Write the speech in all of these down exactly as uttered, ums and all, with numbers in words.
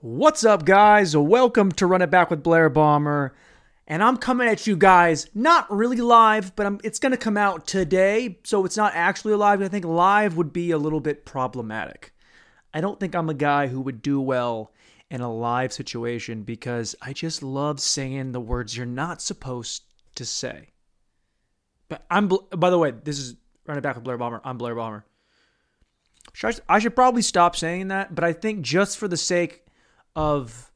What's up, guys? Welcome to Run It Back with Blair Bomber, and I'm coming at you guys not really live, but I'm, it's going to come out today, so it's not actually live. I think live would be a little bit problematic. I don't think I'm a guy who would do well in a live situation because I just love saying the words you're not supposed to say. But I'm, by the way, this is Run It Back with Blair Bomber. I'm Blair Bomber. Should I, I should probably stop saying that, but I think just for the sake of,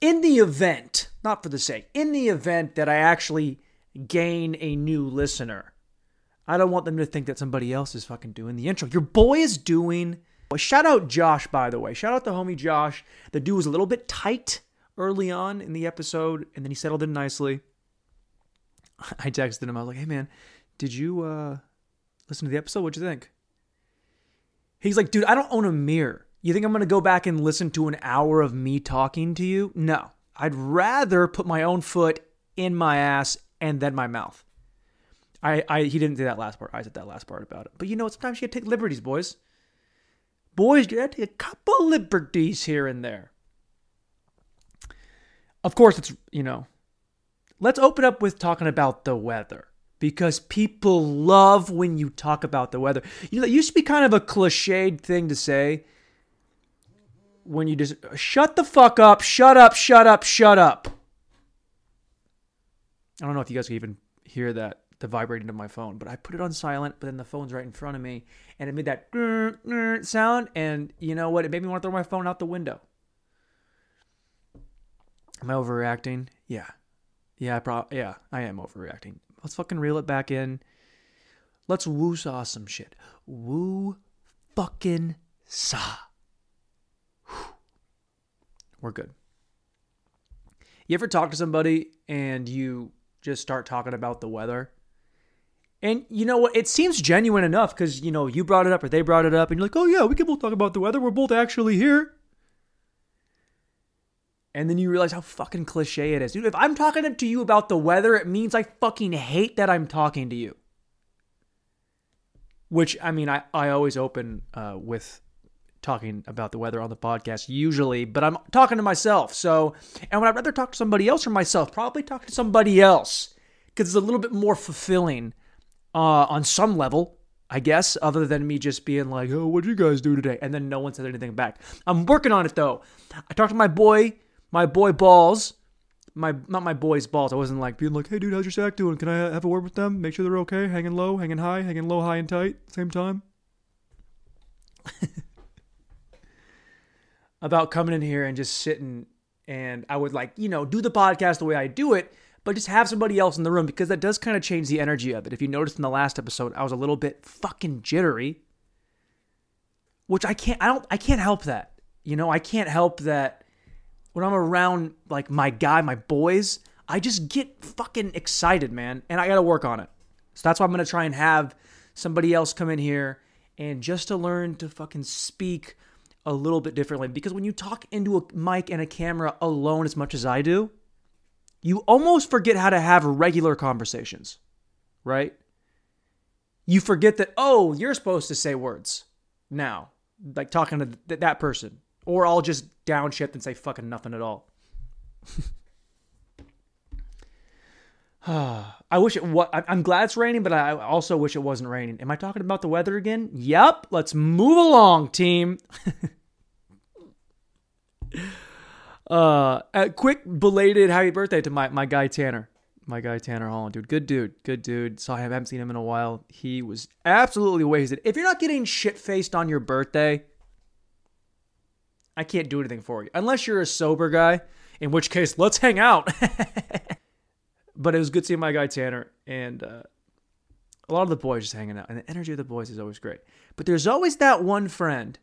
in the event, not for the sake, in the event that I actually gain a new listener, I don't want them to think that somebody else is fucking doing the intro. Your boy is doing, well, shout out Josh, by the way. Shout out the homie Josh. The dude was a little bit tight early on in the episode, and then he settled in nicely. I texted him. I was like, hey, man, did you uh, listen to the episode? What'd you think? He's like, dude, I don't own a mirror. You think I'm going to go back and listen to an hour of me talking to you? No. I'd rather put my own foot in my ass and then my mouth. I, I He didn't say that last part. I said that last part about it. But you know, sometimes you got to take liberties, boys. Boys, you got to take a couple liberties here and there. Of course, it's, you know, let's open up with talking about the weather. Because people love when you talk about the weather. You know, it used to be kind of a cliched thing to say. When you just shut the fuck up, shut up, shut up, shut up. I don't know if you guys can even hear that, the vibrating of my phone, but I put it on silent, but then the phone's right in front of me, and it made that sound, and you know what? It made me want to throw my phone out the window. Am I overreacting? Yeah. Yeah, I probably, yeah, I am overreacting. Let's fucking reel it back in. Let's woo-saw some shit. Woo fucking saw. We're good. You ever talk to somebody and you just start talking about the weather? And you know what? It seems genuine enough because, you know, you brought it up or they brought it up and you're like, oh yeah, we can both talk about the weather. We're both actually here. And then you realize how fucking cliche it is. Dude, if I'm talking to you about the weather, it means I fucking hate that I'm talking to you. Which, I mean, I, I always open uh, with talking about the weather on the podcast usually, but I'm talking to myself. So, and when I'd rather talk to somebody else or myself, probably talk to somebody else because it's a little bit more fulfilling uh, on some level, I guess, other than me just being like, oh, what'd you guys do today? And then no one said anything back. I'm working on it though. I talked to my boy, my boy balls, my, not my boy's balls. I wasn't like being like, hey dude, how's your sack doing? Can I have a word with them? Make sure they're okay. Hanging low, hanging high, hanging low, high and tight. Same time. About coming in here and just sitting, and I would like, you know, do the podcast the way I do it, but just have somebody else in the room because that does kind of change the energy of it. If you noticed in the last episode, I was a little bit fucking jittery, which I can't, I don't, I can't help that. You know, I can't help that when I'm around like my guy, my boys, I just get fucking excited, man. And I got to work on it. So that's why I'm going to try and have somebody else come in here and just to learn to fucking speak a little bit differently, because when you talk into a mic and a camera alone as much as I do, you almost forget how to have regular conversations, right? You forget that, oh, you're supposed to say words now, like talking to th- that person, or I'll just downshift and say fucking nothing at all. I wish it was, I'm glad it's raining, but I also wish it wasn't raining. Am I talking about the weather again? Yep. Let's move along, team. uh, a quick belated happy birthday to my, my guy, Tanner, my guy, Tanner Holland, dude. Good dude. Good dude. So I haven't seen him in a while. He was absolutely wasted. If you're not getting shit faced on your birthday, I can't do anything for you unless you're a sober guy, in which case let's hang out. But it was good seeing my guy Tanner and uh, a lot of the boys just hanging out. And the energy of the boys is always great. But there's always that one friend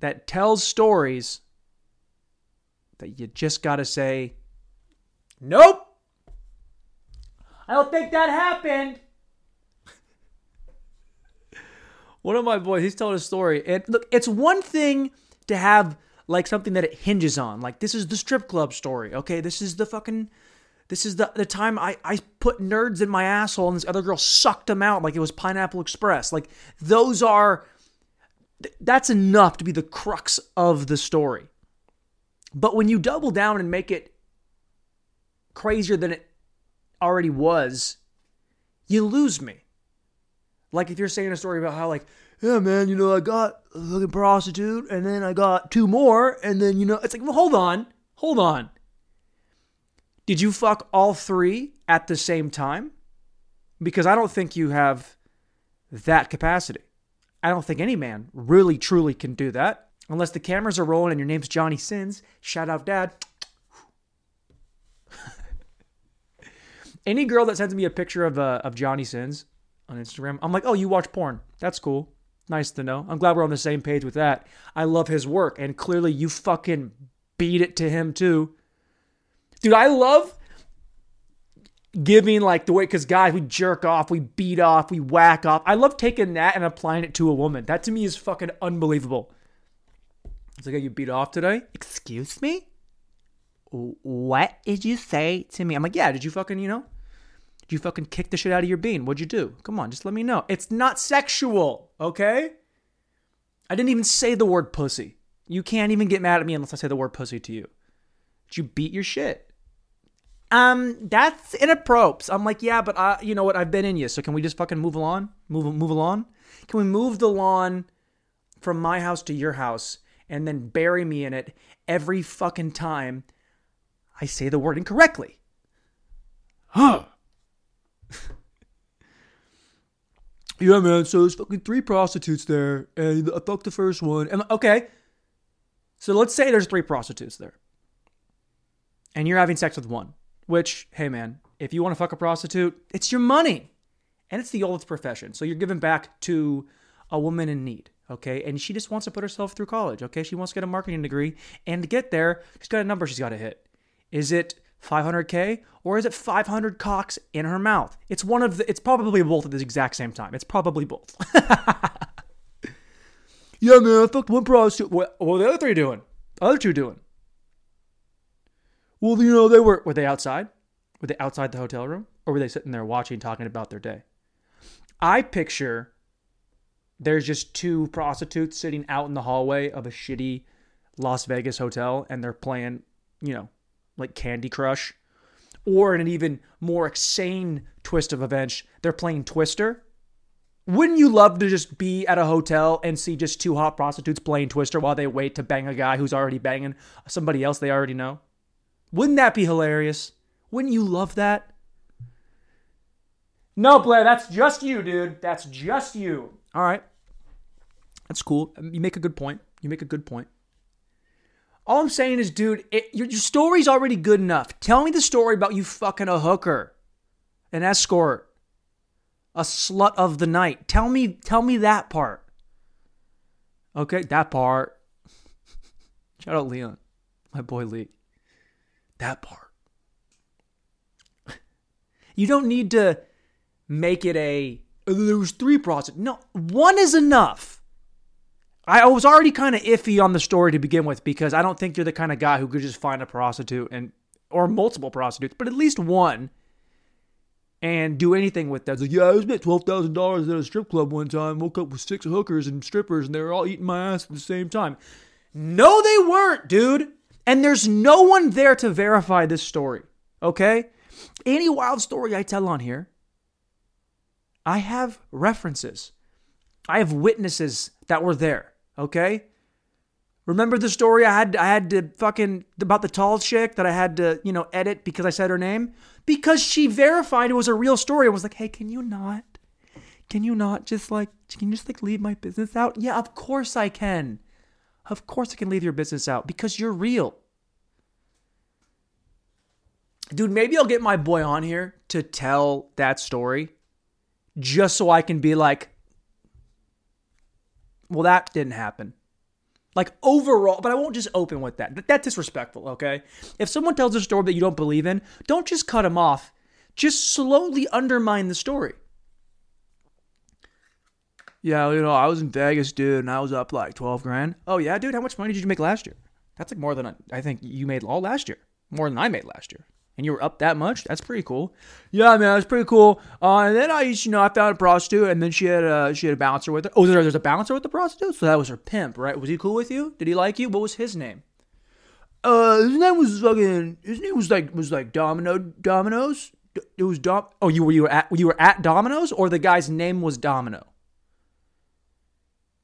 that tells stories that you just got to say, nope, I don't think that happened. One of my boys, he's telling a story. And look, it's one thing to have like something that it hinges on. Like this is the strip club story. Okay, this is the fucking... This is the, the time I, I put nerds in my asshole and this other girl sucked them out like it was Pineapple Express. Like, those are Th- that's enough to be the crux of the story. But when you double down and make it crazier than it already was, you lose me. Like if you're saying a story about how like, yeah, man, you know, I got a fucking prostitute and then I got two more and then, you know, it's like, well, hold on, hold on. Did you fuck all three at the same time? Because I don't think you have that capacity. I don't think any man really, truly can do that. Unless the cameras are rolling and your name's Johnny Sins. Shout out, Dad. Any girl that sends me a picture of uh, of Johnny Sins on Instagram, I'm like, oh, you watch porn. That's cool. Nice to know. I'm glad we're on the same page with that. I love his work. And clearly you fucking beat it to him too. Dude, I love giving like the way, because guys, we jerk off, we beat off, we whack off. I love taking that and applying it to a woman. That to me is fucking unbelievable. It's like, oh, you beat off today? Excuse me? What did you say to me? I'm like, yeah, did you fucking, you know? Did you fucking kick the shit out of your bean? What'd you do? Come on, just let me know. It's not sexual, okay? I didn't even say the word pussy. You can't even get mad at me unless I say the word pussy to you. Did you beat your shit? Um, that's inappropriate. I'm like, yeah, but I, you know what? I've been in you, so can we just fucking move along? Move, move along? Can we move the lawn from my house to your house and then bury me in it every fucking time I say the word incorrectly? Huh. Yeah, man, so there's fucking three prostitutes there, and I fucked the first one. And okay, so let's say there's three prostitutes there, and you're having sex with one, which, hey, man, if you want to fuck a prostitute, it's your money, and it's the oldest profession, so you're giving back to a woman in need, okay? And she just wants to put herself through college, okay? She wants to get a marketing degree, and to get there, she's got a number she's got to hit. Is it five hundred K or is it five hundred cocks in her mouth? It's one of the, it's probably both at the exact same time. It's probably both. Yeah, man, I fucked one prostitute. What, what were the other three doing? The other two doing? Well, you know, they were, were they outside? Were they outside the hotel room? Or were they sitting there watching, talking about their day? I picture there's just two prostitutes sitting out in the hallway of a shitty Las Vegas hotel and they're playing, you know, like Candy Crush, or in an even more insane twist of events, they're playing Twister. Wouldn't you love to just be at a hotel and see just two hot prostitutes playing Twister while they wait to bang a guy who's already banging somebody else they already know? Wouldn't that be hilarious? Wouldn't you love that? No, Blair, that's just you, dude. That's just you. All right. That's cool. You make a good point. You make a good point. All I'm saying is, dude, it, your, your story's already good enough. Tell me the story about you fucking a hooker, an escort, a slut of the night. Tell me, tell me that part. Okay, that part. Shout out Leon, my boy Lee. That part. You don't need to make it a, there was three prostitutes. No, one is enough. I was already kind of iffy on the story to begin with because I don't think you're the kind of guy who could just find a prostitute and or multiple prostitutes, but at least one and do anything with that. It's like, yeah, I spent twelve thousand dollars at a strip club one time, woke up with six hookers and strippers, and they were all eating my ass at the same time. No, they weren't, dude. And there's no one there to verify this story, okay? Any wild story I tell on here, I have references. I have witnesses that were there. Okay, remember the story I had I had to fucking about the tall chick that I had to, you know, edit because I said her name because she verified it was a real story. I was like, hey, can you not? Can you not just like can you just like leave my business out? Yeah, of course I can. Of course I can leave your business out because you're real, dude. Maybe I'll get my boy on here to tell that story, just so I can be like, well, that didn't happen. Like overall, but I won't just open with that. That's disrespectful, okay? If someone tells a story that you don't believe in, don't just cut them off. Just slowly undermine the story. Yeah, you know, I was in Vegas, dude, and I was up like twelve grand. Oh, yeah, dude, how much money did you make last year? That's like more than I, I think you made all last year. More than I made last year. and you were up that much? That's pretty cool. Yeah, man, it's pretty cool. Uh, and then I used, you know, I found a prostitute, and then she had a, she had a bouncer with her. Oh, there, there's a bouncer with the prostitute? So that was her pimp, right? Was he cool with you? Did he like you? What was his name? Uh, his name was fucking, his name was like, was like Domino, Domino's. It was Dom, oh, you were, you were at, you were at Domino's, or the guy's name was Domino?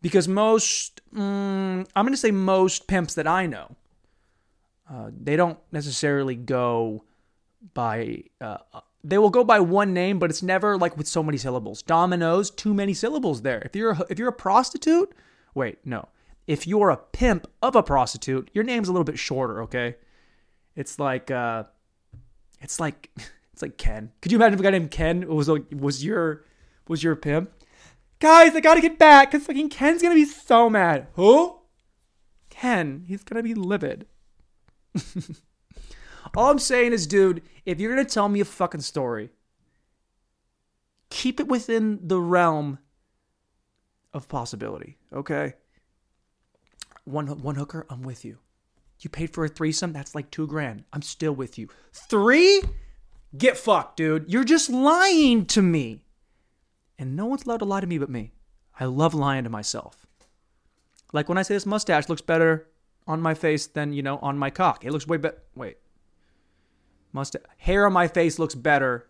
Because most, mm, I'm going to say most pimps that I know, uh, they don't necessarily go by, uh, they will go by one name, but it's never like with so many syllables. Domino's, too many syllables there. If you're a, if you're a prostitute, wait, no. If you're a pimp of a prostitute, your name's a little bit shorter, okay? It's like, uh, it's like, it's like Ken. Could you imagine if a guy named Ken was like, was your, was your pimp? Guys, I gotta get back, because fucking Ken's gonna be so mad. Who? Ken. He's gonna be livid. All I'm saying is, dude, if you're gonna tell me a fucking story, keep it within the realm of possibility, okay? One, one hooker, I'm with you. You paid for a threesome, that's like two grand. I'm still with you. Three? Get fucked, dude. You're just lying to me. And no one's allowed to lie to me but me. I love lying to myself. Like when I say this mustache looks better on my face than, you know, on my cock. It looks way better. Wait. Mustache. Hair on my face looks better.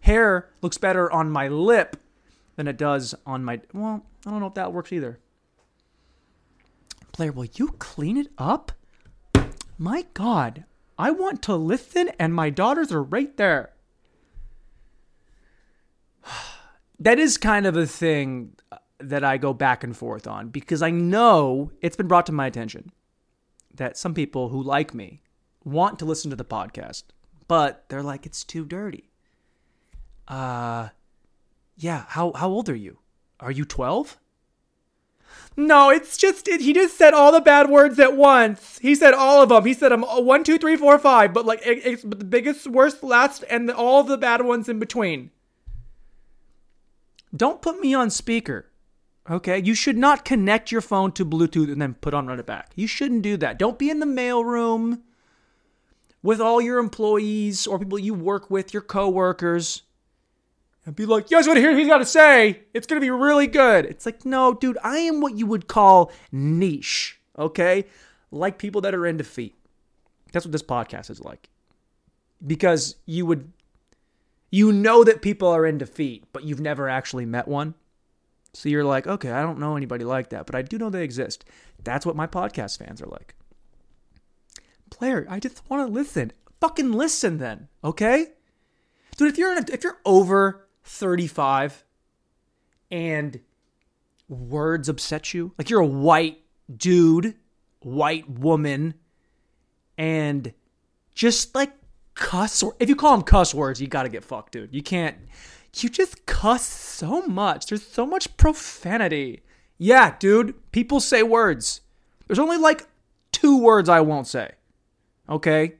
Hair looks better on my lip than it does on my... Well, I don't know if that works either. Blair, will you clean it up? My God. I want to listen and my daughters are right there. That is kind of a thing that I go back and forth on, because I know it's been brought to my attention that some people who like me want to listen to the podcast, but they're like, it's too dirty. Uh, yeah. How, how old are you? Are you twelve? No, it's just, it, he just said all the bad words at once. He said all of them. He said them one, two, three, four, five, but like it, it's the biggest, worst, last, and the, all the bad ones in between. Don't put me on speaker, okay? You should not connect your phone to Bluetooth and then put on Run It Back. You shouldn't do that. Don't be in the mailroom with all your employees or people you work with, your coworkers, and be like, you guys want to hear what he's got to say? It's going to be really good. It's like, no, dude, I am what you would call niche, okay? Like people that are into feet. That's what this podcast is like. Because you would... You know that people are into feet, but you've never actually met one. So you're like, okay, I don't know anybody like that, but I do know they exist. That's what my podcast fans are like. Blair, I just want to listen. Fucking listen then, okay? Dude, if you're in a, if you're over thirty-five and words upset you, like you're a white dude, white woman, and just like cuss, or if you call them cuss words, you gotta get fucked, dude. You can't, you just cuss so much. There's so much profanity. Yeah, dude, people say words. There's only like two words I won't say, okay?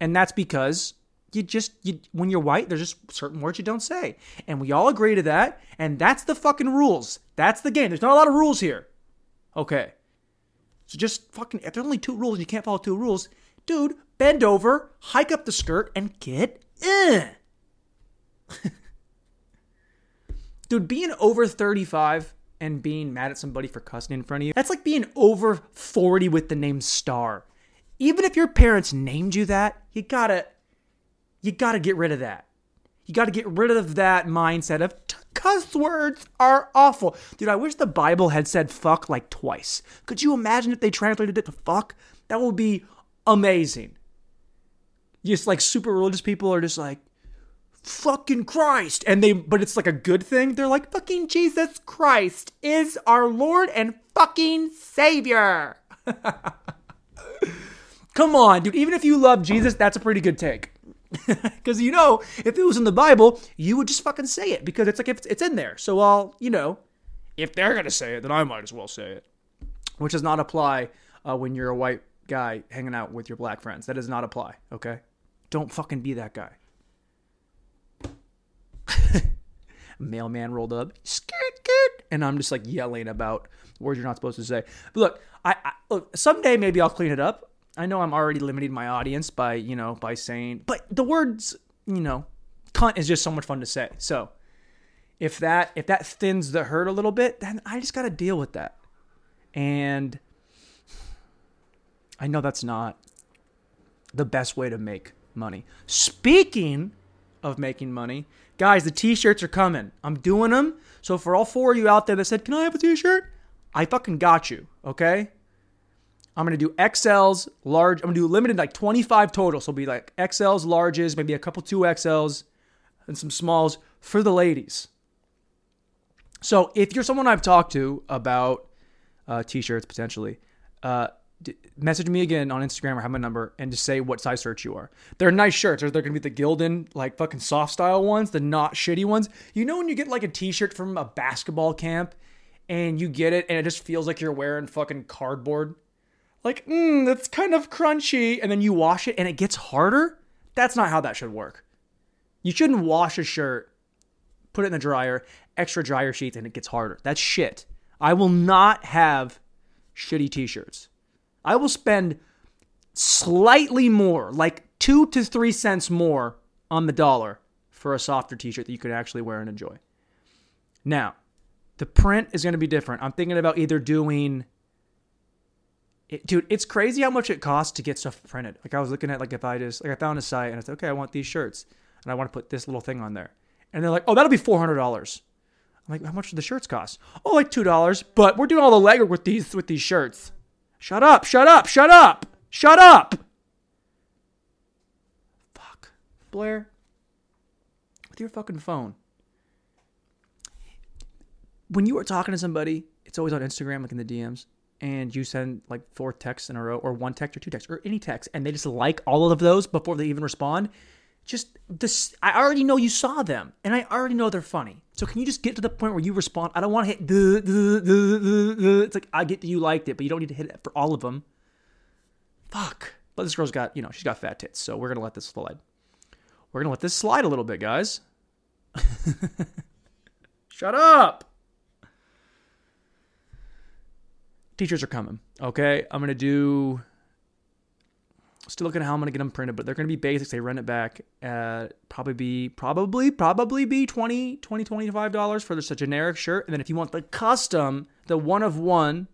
And that's because you just, you, when you're white, there's just certain words you don't say. And we all agree to that, and that's the fucking rules. That's the game. There's not a lot of rules here, okay? So just fucking, if there's only two rules, you can't follow two rules, dude, bend over, hike up the skirt, and get in. Dude, being over thirty-five and being mad at somebody for cussing in front of you, that's like being over forty with the name Star. Even if your parents named you that, you gotta, you gotta get rid of that. You gotta get rid of that mindset of t- cuss words are awful. Dude, I wish the Bible had said fuck like twice. Could you imagine if they translated it to fuck? That would be amazing. Just like super religious people are just like, fucking Christ. And they, but it's like a good thing. They're like, fucking Jesus Christ is our Lord and fucking Savior. Come on, dude. Even if you love Jesus, that's a pretty good take. Because, you know, if it was in the Bible, you would just fucking say it because it's like, if it's in there. So I'll, you know, if they're going to say it, then I might as well say it. Which does not apply uh, when you're a white guy hanging out with your black friends. That does not apply, okay? Don't fucking be that guy. Mailman rolled up, skirt, skirt, and I'm just like yelling about words you're not supposed to say. But look, I, I look, someday maybe I'll clean it up. I know I'm already limiting my audience by, you know, by saying, but the words, you know, cunt is just so much fun to say. So if that, if that thins the herd a little bit, then I just got to deal with that. And I know that's not the best way to make money. Speaking of making money, guys, the t-shirts are coming. I'm doing them. So for all four of you out there that said, can I have a t-shirt? I fucking got you. Okay. I'm going to do X Ls, large. I'm going to do limited, like twenty-five total. So it'll be like X Ls, larges, maybe a couple two X Ls and some smalls for the ladies. So if you're someone I've talked to about uh, t-shirts potentially, uh, message me again on Instagram or have my number and just say what size search you are. They're nice shirts. They're, they're going to be the Gildan, like fucking soft style ones, the not shitty ones. You know, when you get like a t-shirt from a basketball camp and you get it and it just feels like you're wearing fucking cardboard, like, mm, that's kind of crunchy. And then you wash it and it gets harder. That's not how that should work. You shouldn't wash a shirt, put it in the dryer, extra dryer sheets, and it gets harder. That's shit. I will not have shitty t-shirts. I will spend slightly more, like two to three cents more on the dollar for a softer t-shirt that you could actually wear and enjoy. Now, the print is going to be different. I'm thinking about either doing... It, dude, it's crazy how much it costs to get stuff printed. Like I was looking at, like if I just... Like I found a site and I said, okay, I want these shirts. And I want to put this little thing on there. And they're like, oh, that'll be four hundred dollars. I'm like, how much do the shirts cost? Oh, like two dollars. But we're doing all the legwork with these with these shirts. Shut up, shut up, shut up, shut up. Fuck. Blair, with your fucking phone. When you are talking to somebody, it's always on Instagram, like in the D Ms, and you send like four texts in a row or one text or two texts or any text, and they just like all of those before they even respond. Just this, I already know you saw them and I already know they're funny. So can you just get to the point where you respond? I don't want to hit duh, duh, duh, duh, duh. It's like, I get that you liked it, but you don't need to hit it for all of them. Fuck. But this girl's got, you know, she's got fat tits. So we're going to let this slide. We're going to let this slide a little bit, guys. Shut up. Teachers are coming. Okay. I'm going to do... Still looking at how I'm going to get them printed, but they're going to be basics. They run it back. Uh, probably be, probably, probably be twenty, twenty, twenty-five dollars for just a generic shirt. And then if you want the custom, the one of one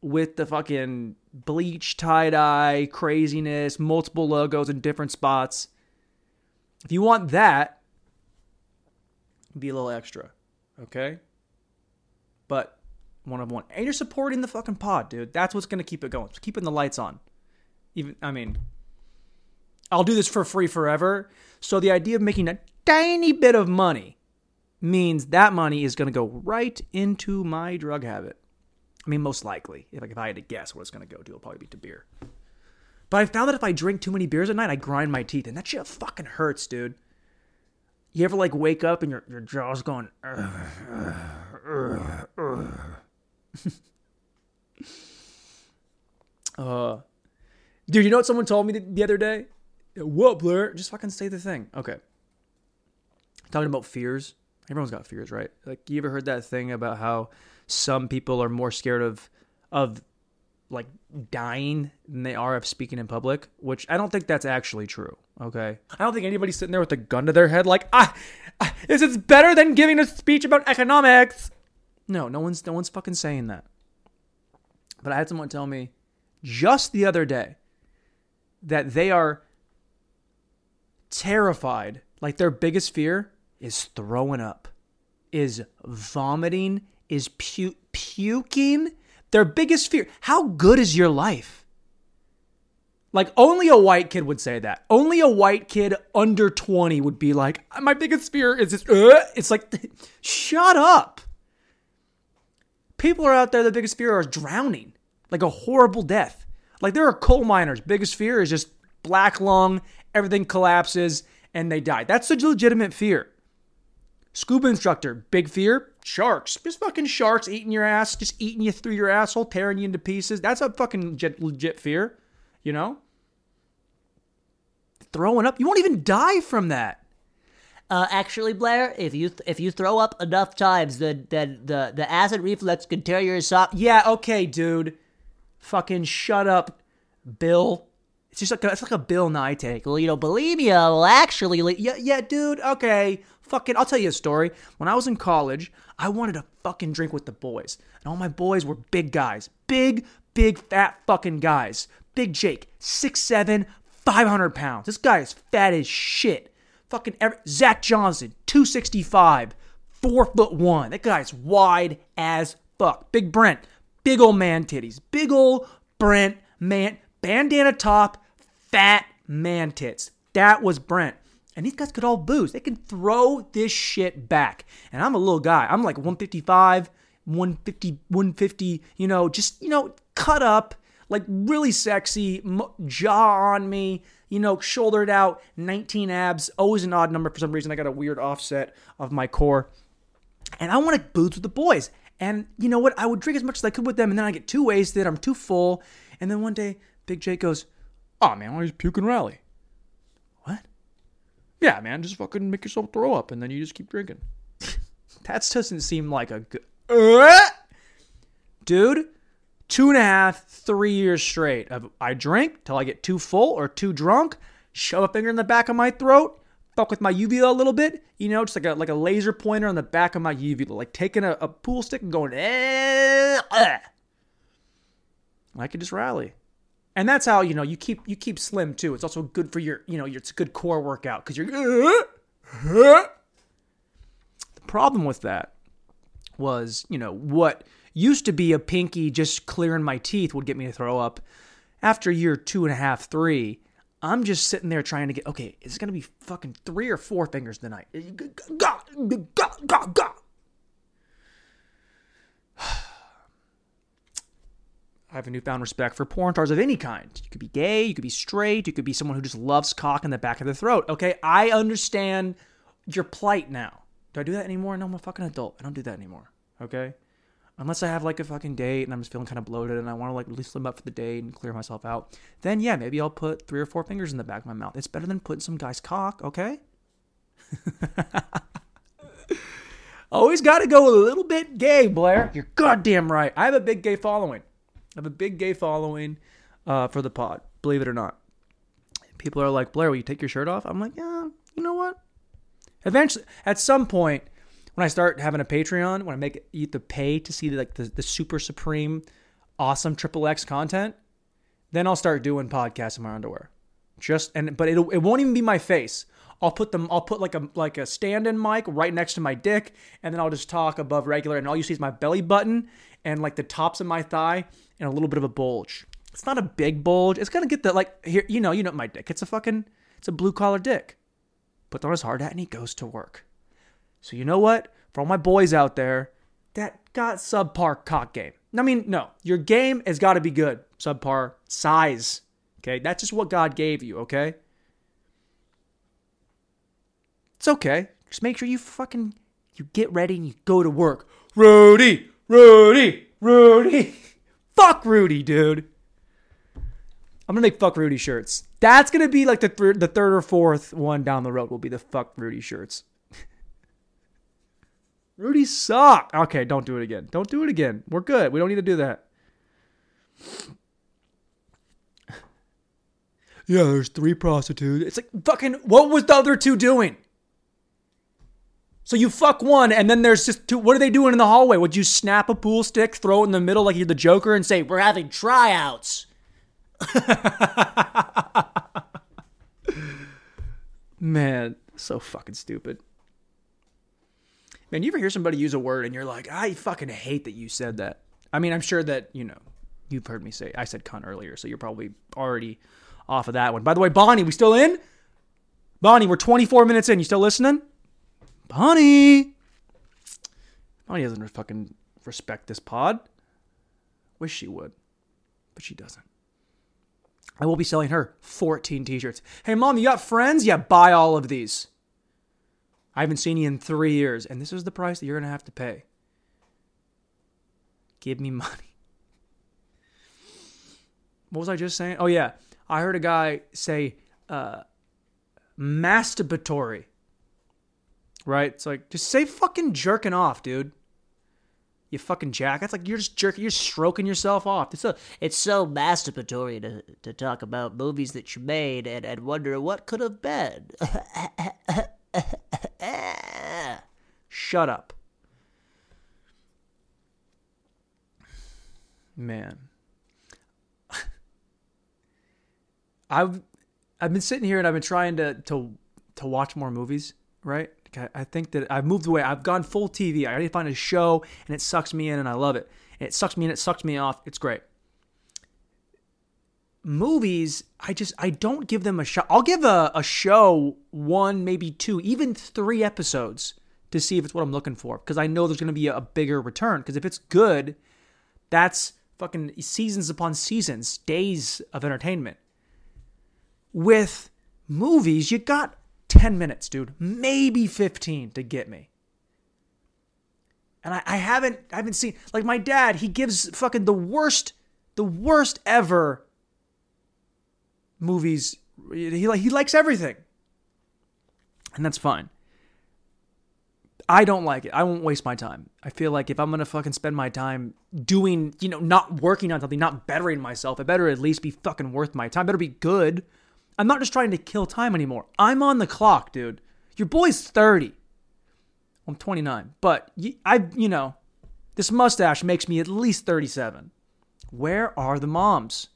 with the fucking bleach, tie-dye, craziness, multiple logos in different spots. If you want that, be a little extra. Okay? But one of one. And you're supporting the fucking pod, dude. That's what's going to keep it going. It's keeping the lights on. Even, I mean, I'll do this for free forever. So the idea of making a tiny bit of money means that money is going to go right into my drug habit. I mean, most likely. If, like, if I had to guess what it's going to go to, it'll probably be to beer. But I found that if I drink too many beers at night, I grind my teeth. And that shit fucking hurts, dude. You ever, like, wake up and your, your jaw's going... Ugh, ugh, ugh, ugh. uh... Dude, you know what someone told me the other day? What, Blair? Just fucking say the thing. Okay. Talking about fears. Everyone's got fears, right? Like, you ever heard that thing about how some people are more scared of, of like, dying than they are of speaking in public? Which I don't think that's actually true, okay? I don't think anybody's sitting there with a gun to their head like, ah, ah this is better than giving a speech about economics. No, no one's, no one's fucking saying that. But I had someone tell me just the other day that they are terrified. Like their biggest fear is throwing up, is vomiting, is pu- puking. Their biggest fear. How good is your life? Like only a white kid would say that. Only a white kid under twenty would be like, my biggest fear is this. Uh. It's like, shut up. People are out there. Their biggest fear is drowning, like a horrible death. Like, there are coal miners. Biggest fear is just black lung, everything collapses, and they die. That's a legitimate fear. Scuba instructor, big fear, sharks. Just fucking sharks eating your ass, just eating you through your asshole, tearing you into pieces. That's a fucking legit, legit fear, you know? Throwing up. You won't even die from that. Uh, actually, Blair, if you th- if you throw up enough times, then, then the, the acid reflux can tear your sock. Yeah, okay, dude. Fucking shut up. Bill. It's just like a, it's like a Bill Nye take. Well, you know, bulimia will actually... Lead. Yeah, yeah, dude, okay. Fucking, I'll tell you a story. When I was in college, I wanted to fucking drink with the boys. And all my boys were big guys. Big, big, fat fucking guys. Big Jake, six seven, five hundred pounds. This guy is fat as shit. Fucking every, Zach Johnson, two sixty-five, four foot one. That guy's wide as fuck. Big Brent, big old man titties. Big old Brent man... Bandana top, fat man tits. That was Brent. And these guys could all booze. They could throw this shit back. And I'm a little guy. I'm like one fifty-five, one fifty, one fifty, you know, just, you know, cut up, like really sexy, jaw on me, you know, shouldered out, nineteen abs, always an odd number for some reason. I got a weird offset of my core. And I want to booze with the boys. And you know what? I would drink as much as I could with them, and then I get too wasted. I'm too full. And then one day, Big Jake goes, "Oh man, why just puke and rally?" What? "Yeah, man, just fucking make yourself throw up, and then you just keep drinking." That doesn't seem like a good... Uh! Dude, two and a half, three years straight of I drink till I get too full or too drunk, shove a finger in the back of my throat, fuck with my uvula a little bit, you know, just like a like a laser pointer on the back of my uvula, like taking a, a pool stick and going, eh, uh. I could just rally. And that's how, you know, you keep you keep slim, too. It's also good for your, you know, your, it's a good core workout because you're... Uh, uh. The problem with that was, you know, what used to be a pinky just clearing my teeth would get me to throw up. After year two and a half, three, I'm just sitting there trying to get, okay, it's going to be fucking three or four fingers tonight. God, God, God, God. I have a newfound respect for porn stars of any kind. You could be gay, you could be straight, you could be someone who just loves cock in the back of the throat. Okay, I understand your plight now. Do I do that anymore? No, I'm a fucking adult. I don't do that anymore. Okay? Unless I have like a fucking date and I'm just feeling kind of bloated and I want to like really slim up for the date and clear myself out, then yeah, maybe I'll put three or four fingers in the back of my mouth. It's better than putting some guy's cock, okay? Always got to go a little bit gay, Blair. You're goddamn right. I have a big gay following. I have a big gay following uh, for the pod, believe it or not. People are like, "Blair, will you take your shirt off?" I'm like, yeah, you know what? Eventually, at some point, when I start having a Patreon, when I make you have to pay to see the, like the, the super supreme, awesome triple X content, then I'll start doing podcasts in my underwear. Just and but it'll it won't even be my face. I'll put them. I'll put like a like a stand-in mic right next to my dick, and then I'll just talk above regular, and all you see is my belly button and like the tops of my thigh and a little bit of a bulge. It's not a big bulge. It's gonna get the like here. You know, you know my dick. It's a fucking. It's a blue-collar dick. Puts on his hard hat and he goes to work. So you know what? For all my boys out there, that got subpar cock game. I mean, no, your game has got to be good. Subpar size. Okay, that's just what God gave you. Okay. It's okay. Just make sure you fucking, you get ready and you go to work. Rudy, Rudy, Rudy. Fuck Rudy, dude. I'm going to make fuck Rudy shirts. That's going to be like the th- the third or fourth one down the road will be the fuck Rudy shirts. Rudy suck. Okay, don't do it again. Don't do it again. We're good. We don't need to do that. Yeah, there's three prostitutes. It's like, fucking, what was the other two doing? So you fuck one, and then there's just two. What are they doing in the hallway? Would you snap a pool stick, throw it in the middle like you're the Joker, and say, "We're having tryouts"? Man, so fucking stupid. Man, you ever hear somebody use a word, and you're like, I fucking hate that you said that. I mean, I'm sure that, you know, you've heard me say, I said cunt earlier, so you're probably already off of that one. By the way, Bonnie, we still in? Bonnie, we're twenty-four minutes in. You still listening? Bonnie. Bonnie doesn't fucking respect this pod. Wish she would, but she doesn't. I will be selling her fourteen t-shirts. Hey, Mom, you got friends? Yeah, buy all of these. I haven't seen you in three years, and this is the price that you're going to have to pay. Give me money. What was I just saying? Oh, yeah. I heard a guy say uh, masturbatory. Right? It's like, just say fucking jerking off, dude. You fucking jack. That's like you're just jerking. You're stroking yourself off. It's so it's so masturbatory to to talk about movies that you made and, and wonder what could have been. Shut up, man. I've I've been sitting here and I've been trying to to to watch more movies, right? I think that I've moved away. I've gone full T V. I already find a show, and it sucks me in, and I love it. And it sucks me in, it sucks me off. It's great. Movies, I just, I don't give them a shot. I'll give a, a show one, maybe two, even three episodes to see if it's what I'm looking for, because I know there's going to be a, a bigger return, because if it's good, that's fucking seasons upon seasons, days of entertainment. With movies, you got ten minutes, dude, maybe fifteen to get me. And I, I haven't, I haven't seen, like my dad, he gives fucking the worst, the worst ever movies. He like, he likes everything. And that's fine. I don't like it. I won't waste my time. I feel like if I'm going to fucking spend my time doing, you know, not working on something, not bettering myself, it better at least be fucking worth my time. It better be good. I'm not just trying to kill time anymore. I'm on the clock, dude. Your boy's thirty. I'm twenty-nine. But, I, you know, this mustache makes me at least thirty-seven. Where are the moms?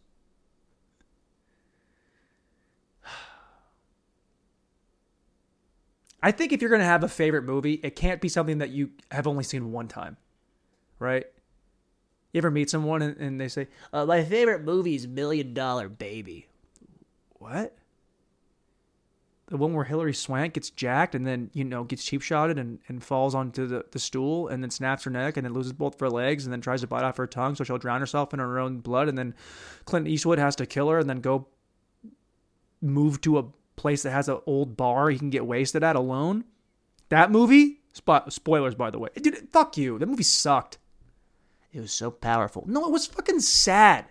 I think if you're going to have a favorite movie, it can't be something that you have only seen one time. Right? You ever meet someone and, and they say, uh, my favorite movie is Million Dollar Baby. What? The one where Hilary Swank gets jacked and then, you know, gets cheap shotted and, and falls onto the, the stool and then snaps her neck and then loses both of her legs and then tries to bite off her tongue so she'll drown herself in her own blood and then Clint Eastwood has to kill her and then go move to a place that has an old bar he can get wasted at alone? That movie? Spo- spoilers, by the way. Dude, fuck you. That movie sucked. It was so powerful. No, it was fucking sad.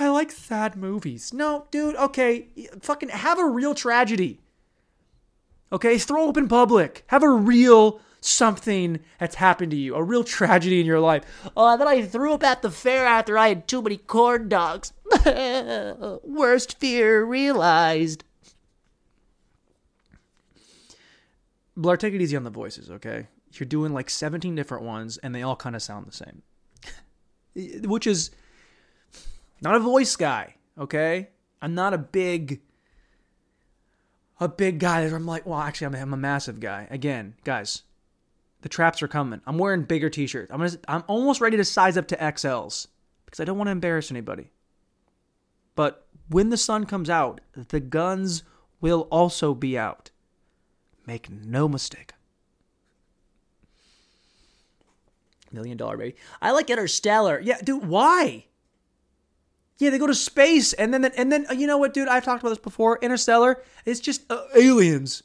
I like sad movies. No, dude, okay. Fucking have a real tragedy. Okay? Throw up in public. Have a real something that's happened to you. A real tragedy in your life. Oh, I thought I threw up at the fair after I had too many corn dogs. Worst fear realized. Blair, take it easy on the voices, okay? You're doing like seventeen different ones, and they all kind of sound the same. Which is... not a voice guy, okay? I'm not a big, a big guy that I'm like, well, actually, I'm a, I'm a massive guy. Again, guys, the traps are coming. I'm wearing bigger t-shirts. I'm gonna, I'm almost ready to size up to X Ls because I don't want to embarrass anybody. But when the sun comes out, the guns will also be out. Make no mistake. Million Dollar Baby. I like Interstellar. Yeah, dude, why? Yeah, they go to space, and then, and then you know what, dude? I've talked about this before. Interstellar, it's just uh, aliens.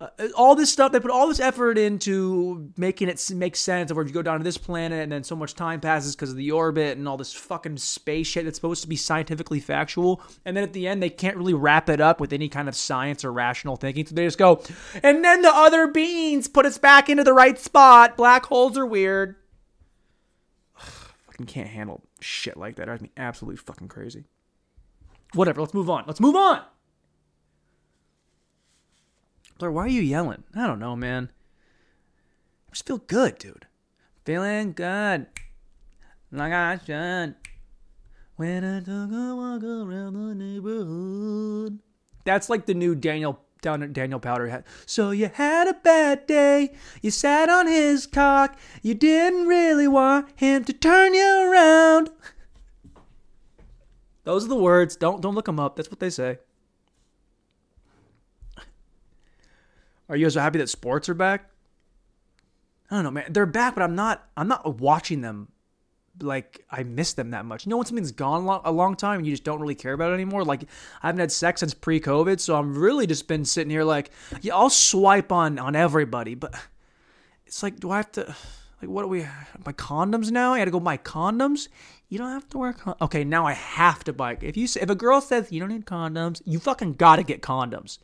Uh, all this stuff, they put all this effort into making it make sense of where you go down to this planet, and then so much time passes because of the orbit and all this fucking space shit that's supposed to be scientifically factual. And then at the end, they can't really wrap it up with any kind of science or rational thinking, so they just go, and then the other beings put us back into the right spot. Black holes are weird. Fucking can't handle shit like that. It drives me absolutely fucking crazy. Whatever, let's move on. Let's move on! Blair, why are you yelling? I don't know, man. I just feel good, dude. Feeling good. Like I should. When I took a walk around the neighborhood. That's like the new Daniel Down Daniel Powter had. So you had a bad day. You sat on his cock. You didn't really want him to turn you around. Those are the words. Don't don't look them up. That's what they say. Are you guys so happy that sports are back? I don't know, man. They're back, but I'm not. I'm not watching them. Like, I miss them that much. You know, when something's gone lo- a long time and you just don't really care about it anymore? Like, I haven't had sex since pre-COVID, so I'm really just been sitting here like, yeah, I'll swipe on, on everybody, but it's like, do I have to, like, what do we, buy condoms now? I had to go buy condoms? You don't have to wear condoms. Okay, now I have to buy, if you if a girl says you don't need condoms, you fucking gotta get condoms.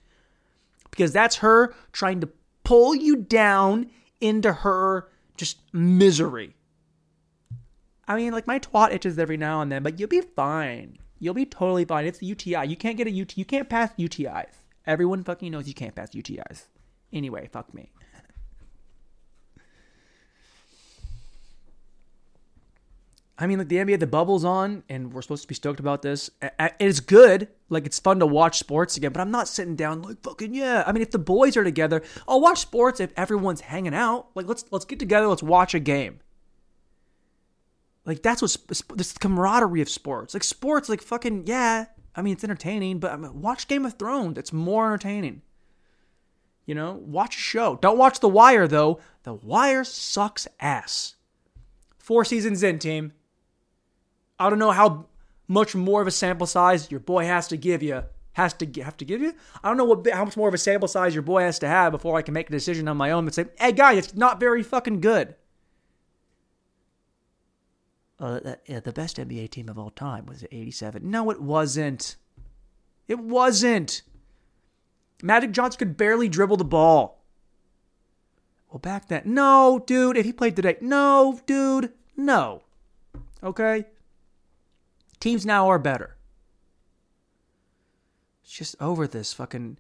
Because that's her trying to pull you down into her just misery. I mean, like, my twat itches every now and then, but you'll be fine. You'll be totally fine. It's a U T I. You can't get a U T I. You can't pass U T Is. Everyone fucking knows you can't pass U T Is. Anyway, fuck me. I mean, like, the N B A, the bubble's on, and we're supposed to be stoked about this. It's good. Like, it's fun to watch sports again, but I'm not sitting down like, fucking yeah. I mean, if the boys are together, I'll watch sports if everyone's hanging out. Like, let's let's get together. Let's watch a game. Like, that's what – this camaraderie of sports. Like, sports, like, fucking, yeah. I mean, it's entertaining, but I mean, watch Game of Thrones. It's more entertaining. You know? Watch a show. Don't watch The Wire, though. The Wire sucks ass. Four seasons in, team. I don't know how much more of a sample size your boy has to give you. Has to have to give you? I don't know what how much more of a sample size your boy has to have before I can make a decision on my own and say, hey, guys, it's not very fucking good. Uh, that, yeah, the best N B A team of all time was eighty-seven. No, it wasn't. It wasn't. Magic Johnson could barely dribble the ball. Well, back then, no, dude. If he played today, no, dude, no. Okay? Teams now are better. It's just over this fucking...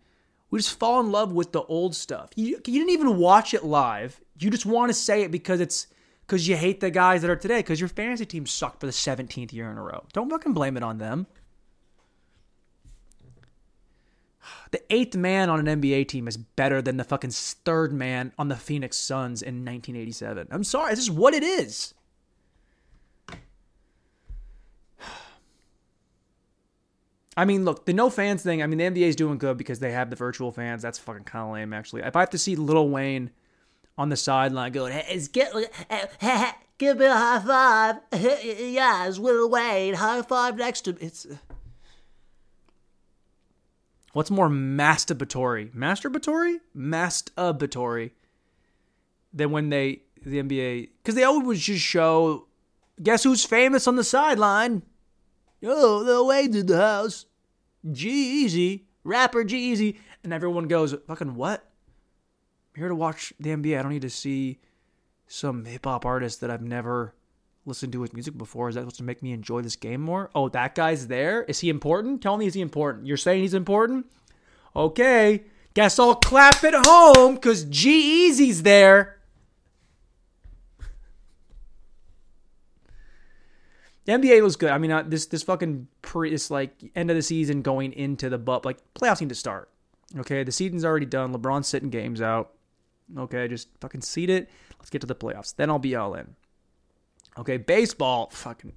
We just fall in love with the old stuff. You, you didn't even watch it live. You just want to say it because it's... Because you hate the guys that are today. Because your fantasy team sucked for the seventeenth year in a row. Don't fucking blame it on them. The eighth man on an N B A team is better than the fucking third man on the Phoenix Suns in nineteen eighty-seven. I'm sorry. This is what it is. I mean, look, the no fans thing. I mean, the N B A is doing good because they have the virtual fans. That's fucking kind of lame, actually. If I have to see Lil Wayne... on the sideline going, hey, get, hey, give me a high five. Yeah, it's Lil Wayne. High five next to me. It's, uh... What's more masturbatory? Masturbatory? Masturbatory. Than when they, the N B A, because they always just show, guess who's famous on the sideline? Oh, Lil Wayne's in the house. G-Eazy. Rapper G-Eazy. And everyone goes, fucking what? I'm here to watch the N B A. I don't need to see some hip-hop artist that I've never listened to his music before. Is that supposed to make me enjoy this game more? Oh, that guy's there? Is he important? Tell me, is he important? You're saying he's important? Okay. Guess I'll clap at home because G-Eazy's there. The N B A was good. I mean, uh, this this fucking pre, this like end of the season going into the butt, like playoffs need to start. Okay, the season's already done. LeBron's sitting games out. Okay, just fucking seed it. Let's get to the playoffs. Then I'll be all in. Okay, baseball. Fucking.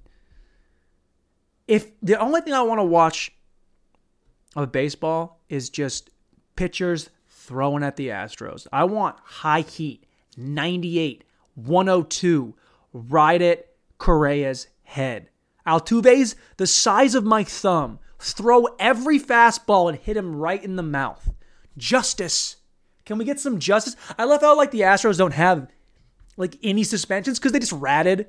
If the only thing I want to watch of baseball is just pitchers throwing at the Astros. I want high heat, ninety-eight, one oh two, ride it, Correa's head. Altuve's the size of my thumb. Throw every fastball and hit him right in the mouth. Justice. Can we get some justice? I love how, like, the Astros don't have, like, any suspensions because they just ratted.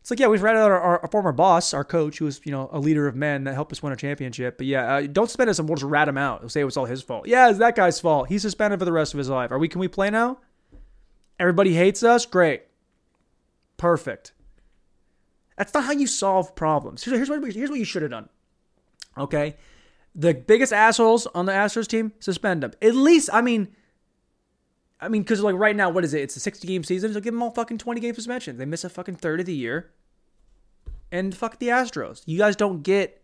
It's like, yeah, we've ratted out our, our, our former boss, our coach, who was, you know, a leader of men that helped us win a championship. But, yeah, uh, don't suspend us and we'll just rat him out. We'll say it was all his fault. Yeah, it's that guy's fault. He's suspended for the rest of his life. Are we? Can we play now? Everybody hates us? Great. Perfect. That's not how you solve problems. Here's, here's, what, here's what you should have done. Okay? The biggest assholes on the Astros team, suspend them. At least, I mean... I mean, because, like, right now, what is it? It's a sixty-game season. So give them all fucking twenty-game suspensions. They miss a fucking third of the year. And fuck the Astros. You guys don't get...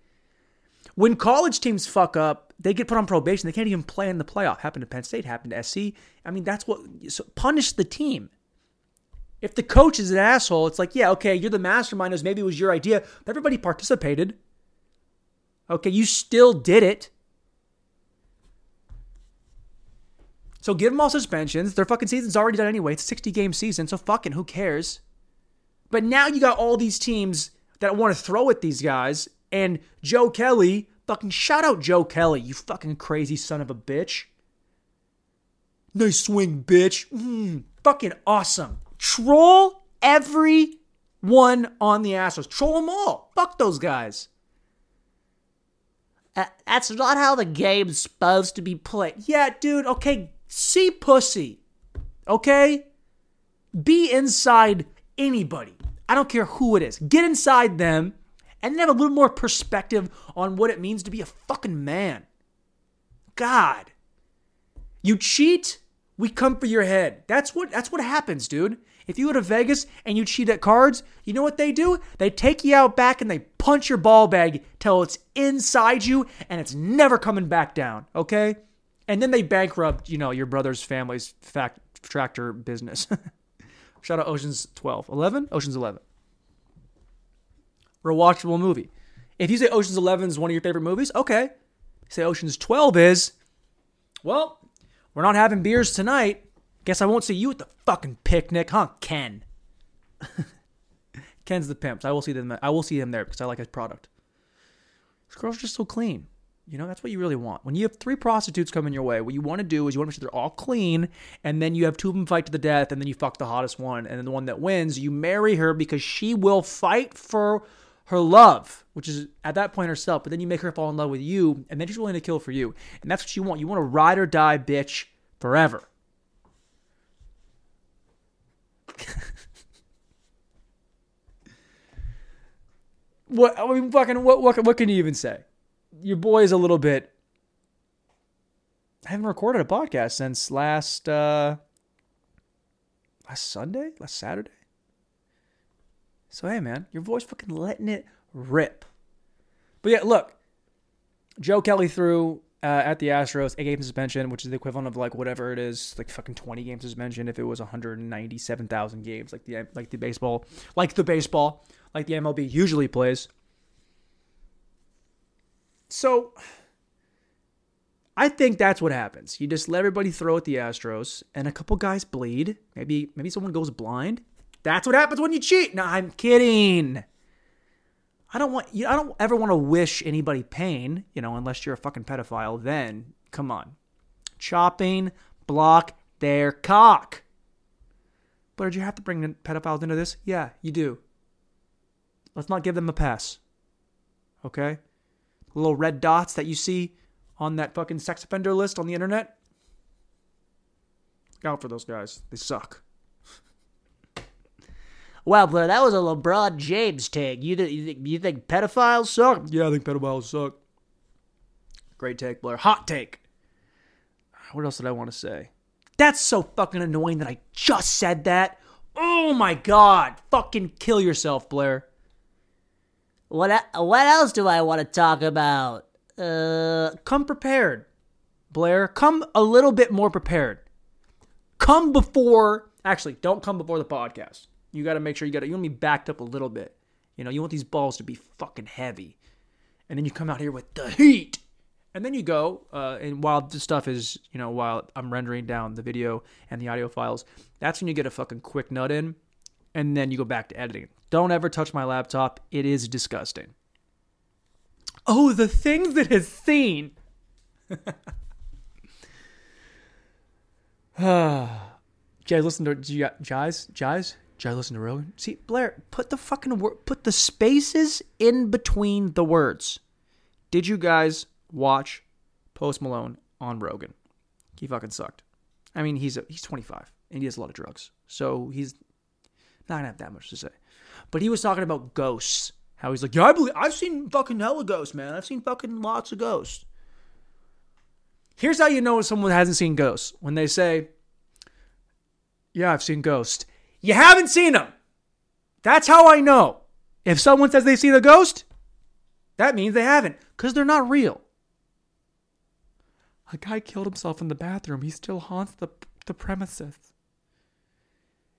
When college teams fuck up, they get put on probation. They can't even play in the playoff. Happened to Penn State. Happened to S C. I mean, that's what... So punish the team. If the coach is an asshole, it's like, yeah, okay, you're the masterminders. Maybe it was your idea. But everybody participated. Okay, you still did it. So give them all suspensions. Their fucking season's already done anyway. It's a sixty-game season, so fucking who cares? But now you got all these teams that want to throw at these guys, and Joe Kelly, fucking shout out Joe Kelly, you fucking crazy son of a bitch. Nice swing, bitch. Mm, fucking awesome. Troll everyone on the Astros. Troll them all. Fuck those guys. Uh, that's not how the game's supposed to be played. Yeah, dude, okay, see pussy, okay? Be inside anybody. I don't care who it is. Get inside them and then have a little more perspective on what it means to be a fucking man. God. You cheat, we come for your head. That's what that's what happens, dude. If you go to Vegas and you cheat at cards, you know what they do? They take you out back and they punch your ball bag till it's inside you and it's never coming back down, okay? And then they bankrupt, you know, your brother's family's fact tractor business. Shout out Ocean's twelve. eleven? Ocean's eleven. Rewatchable movie. If you say Ocean's eleven is one of your favorite movies, okay. Say Ocean's twelve is, well, we're not having beers tonight. Guess I won't see you at the fucking picnic, huh, Ken? Ken's the pimps. I will see them. I will see him there because I like his product. This girl's just so clean. You know, that's what you really want. When you have three prostitutes coming your way, what you want to do is you want to make sure they're all clean, and then you have two of them fight to the death, and then you fuck the hottest one, and then the one that wins, you marry her because she will fight for her love, which is at that point herself, but then you make her fall in love with you, and then she's willing to kill for you. And that's what you want. You want a ride or die bitch forever. What I mean, fucking what, what what can you even say? Your boy is a little bit. I haven't recorded a podcast since last uh, last Sunday, last Saturday. So hey, man, your boy's fucking letting it rip. But yeah, look, Joe Kelly threw uh, at the Astros a game suspension, which is the equivalent of like whatever it is, like fucking twenty game suspension if it was one hundred ninety-seven thousand games, like the like the baseball, like the baseball, like the M L B usually plays. So, I think that's what happens. You just let everybody throw at the Astros, and a couple guys bleed. Maybe maybe someone goes blind. That's what happens when you cheat. No, I'm kidding. I don't want you. I don't ever want to wish anybody pain. You know, unless you're a fucking pedophile. Then come on, chopping block their cock. But did you have to bring the pedophiles into this? Yeah, you do. Let's not give them a pass. Okay. Little red dots that you see on that fucking sex offender list on the internet. Look out for those guys. They suck. Wow, Blair, that was a LeBron James take. You, th- you, th- you think pedophiles suck? Yeah, I think pedophiles suck. Great take, Blair. Hot take. What else did I want to say? That's so fucking annoying that I just said that. Oh my God. Fucking kill yourself, Blair. What what else do I want to talk about? Uh, come prepared, Blair. Come a little bit more prepared. Come before. Actually, don't come before the podcast. You got to make sure you got you want to be backed up a little bit. You know, you want these balls to be fucking heavy, and then you come out here with the heat, and then you go. Uh, and while this stuff is, you know, while I'm rendering down the video and the audio files, that's when you get a fucking quick nut in, and then you go back to editing. Don't ever touch my laptop. It is disgusting. Oh, the things that has seen. Jay, listen to Jai's Jai's Jai. Listen to Rogan. See, Blair, put the fucking word, put the spaces in between the words. Did you guys watch Post Malone on Rogan? He fucking sucked. I mean, he's a, he's twenty-five and he does a lot of drugs, so he's not gonna have that much to say. But he was talking about ghosts. How he's like, yeah, I believe I've seen fucking hella ghosts, man. I've seen fucking lots of ghosts. Here's how you know someone hasn't seen ghosts. When they say, yeah, I've seen ghosts. You haven't seen them. That's how I know. If someone says they've seen a ghost, that means they haven't. Because they're not real. A guy killed himself in the bathroom. He still haunts the, the premises.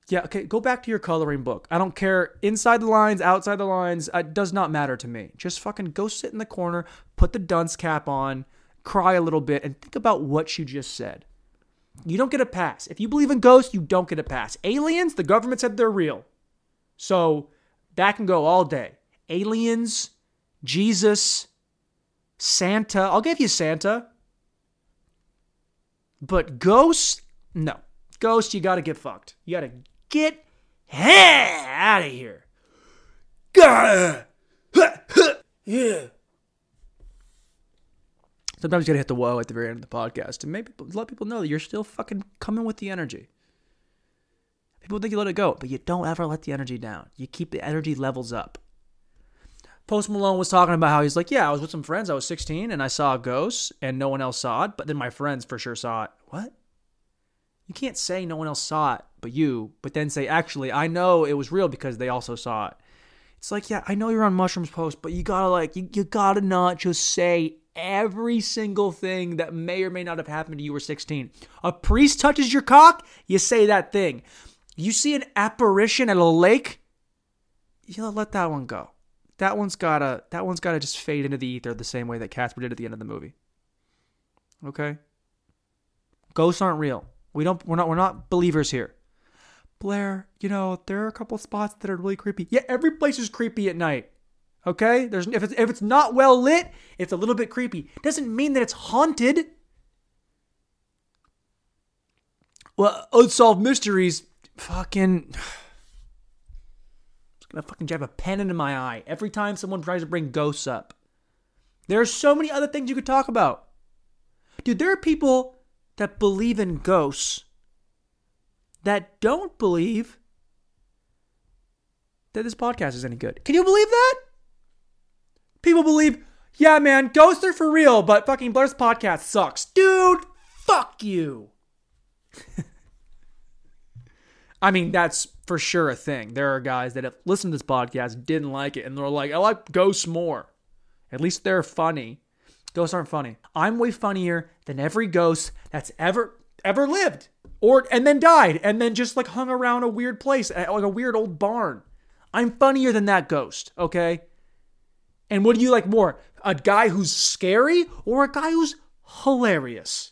Yeah, okay, go back to your coloring book. I don't care. Inside the lines, outside the lines, it does not matter to me. Just fucking go sit in the corner, put the dunce cap on, cry a little bit, and think about what you just said. You don't get a pass. If you believe in ghosts, you don't get a pass. Aliens, the government said they're real. So that can go all day. Aliens, Jesus, Santa. I'll give you Santa. But ghosts, no. Ghosts, you got to get fucked. You got to get out of here. Yeah. Sometimes you gotta hit the whoa at the very end of the podcast and maybe let people know that you're still fucking coming with the energy. People think you let it go, but you don't ever let the energy down. You keep the energy levels up. Post Malone was talking about how he's like, yeah, I was with some friends. I was sixteen and I saw a ghost and no one else saw it, but then my friends for sure saw it. What? You can't say no one else saw it but you, but then say, actually, I know it was real because they also saw it. It's like, yeah, I know you're on mushrooms, Post, but you gotta like, you, you gotta not just say every single thing that may or may not have happened to you were sixteen. A priest touches your cock, you say that thing. You see an apparition at a lake, you let that one go. That one's gotta, that one's gotta just fade into the ether the same way that Casper did at the end of the movie. Okay? Ghosts aren't real. We don't, we're not, we're not believers here. Blair, you know, there are a couple spots that are really creepy. Yeah, every place is creepy at night. Okay? There's if it's if it's not well lit, it's a little bit creepy. Doesn't mean that it's haunted. Well, Unsolved Mysteries, fucking, I'm just gonna fucking jab a pen into my eye every time someone tries to bring ghosts up. There are so many other things you could talk about. Dude, there are people that believe in ghosts that don't believe that this podcast is any good. Can you believe that? People believe, yeah, man, ghosts are for real, but fucking Blair's podcast sucks. Dude, fuck you. I mean, that's for sure a thing. There are guys that have listened to this podcast, didn't like it, and they're like, I like ghosts more. At least they're funny. Ghosts aren't funny. I'm way funnier than every ghost that's ever, ever lived. Or, and then died, and then just like hung around a weird place, like a weird old barn. I'm funnier than that ghost, okay? And what do you like more? A guy who's scary or a guy who's hilarious?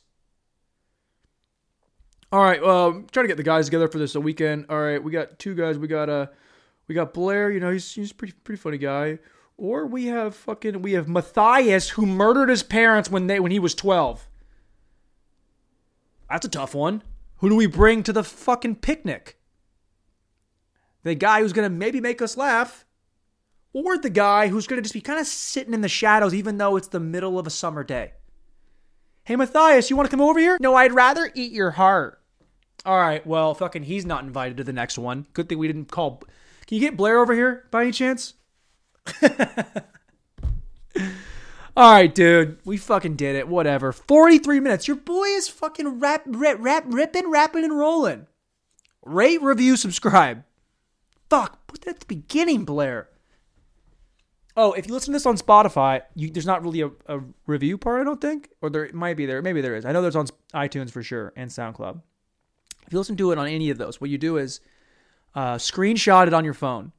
All right, um, trying to get the guys together for this weekend. All right, we got two guys. We got uh, we got Blair. You know, he's he's a pretty pretty funny guy. Or we have fucking we have Matthias, who murdered his parents when they when he was twelve. That's a tough one. Who do we bring to the fucking picnic? The guy who's going to maybe make us laugh, or the guy who's going to just be kind of sitting in the shadows even though it's the middle of a summer day. Hey, Matthias, you want to come over here? No, I'd rather eat your heart. All right, well, fucking he's not invited to the next one. Good thing we didn't call. Can you get Blair over here by any chance? All right, dude, we fucking did it. Whatever. forty-three minutes. Your boy is fucking rap, rap, rap, ripping, rapping, and rolling. Rate, review, subscribe. Fuck, put that at the beginning, Blair. Oh, if you listen to this on Spotify, you, there's not really a, a review part, I don't think. Or there might be there. Maybe there is. I know there's on iTunes for sure and SoundCloud. If you listen to it on any of those, what you do is uh, screenshot it on your phone.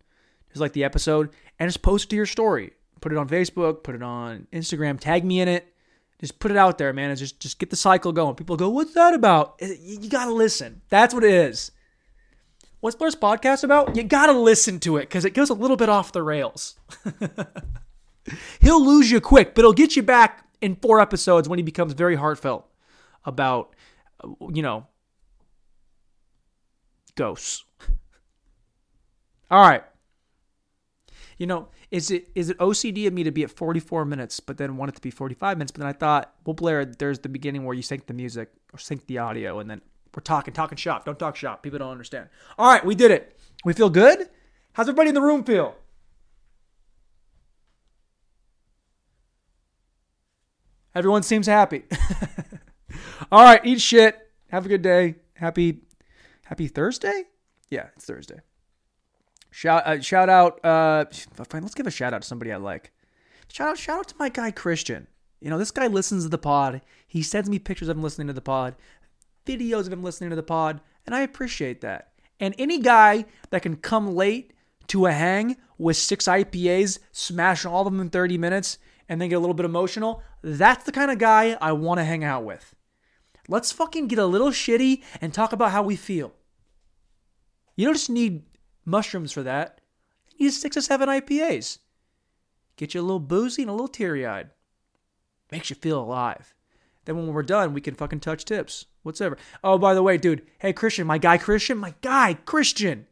Just like the episode. And just post it to your story. Put it on Facebook, put it on Instagram, tag me in it. Just put it out there, man. It's just, just get the cycle going. People go, what's that about? You got to listen. That's what it is. What's Blair's podcast about? You got to listen to it because it goes a little bit off the rails. He'll lose you quick, but he'll get you back in four episodes when he becomes very heartfelt about, you know, ghosts. All right. You know, is it is it O C D of me to be at forty-four minutes, but then want it to be forty-five minutes? But then I thought, well, Blair, there's the beginning where you sync the music or sync the audio, and then we're talking, talking shop. Don't talk shop. People don't understand. All right, we did it. We feel good? How's everybody in the room feel? Everyone seems happy. All right, eat shit. Have a good day. Happy, happy Thursday? Yeah, it's Thursday. Shout uh, shout out, uh, fine, let's give a shout out to somebody I like. Shout out, shout out to my guy, Christian. You know, this guy listens to the pod. He sends me pictures of him listening to the pod, videos of him listening to the pod, and I appreciate that. And any guy that can come late to a hang with six I P As, smash all of them in thirty minutes, and then get a little bit emotional, that's the kind of guy I want to hang out with. Let's fucking get a little shitty and talk about how we feel. You don't just need mushrooms for that. You need six or seven I P As. Get you a little boozy and a little teary-eyed. Makes you feel alive. Then when we're done, we can fucking touch tips. Whatever. Oh, by the way, dude. Hey, Christian. My guy, Christian. My guy, Christian.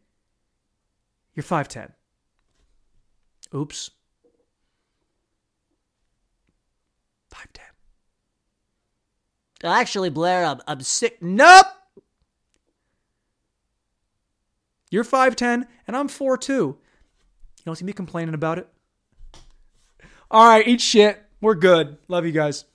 You're five ten. Oops. five ten. Actually, Blair, I'm, I'm sick. Nope! You're five ten, and I'm four two. You don't see me complaining about it. All right, eat shit. We're good. Love you guys.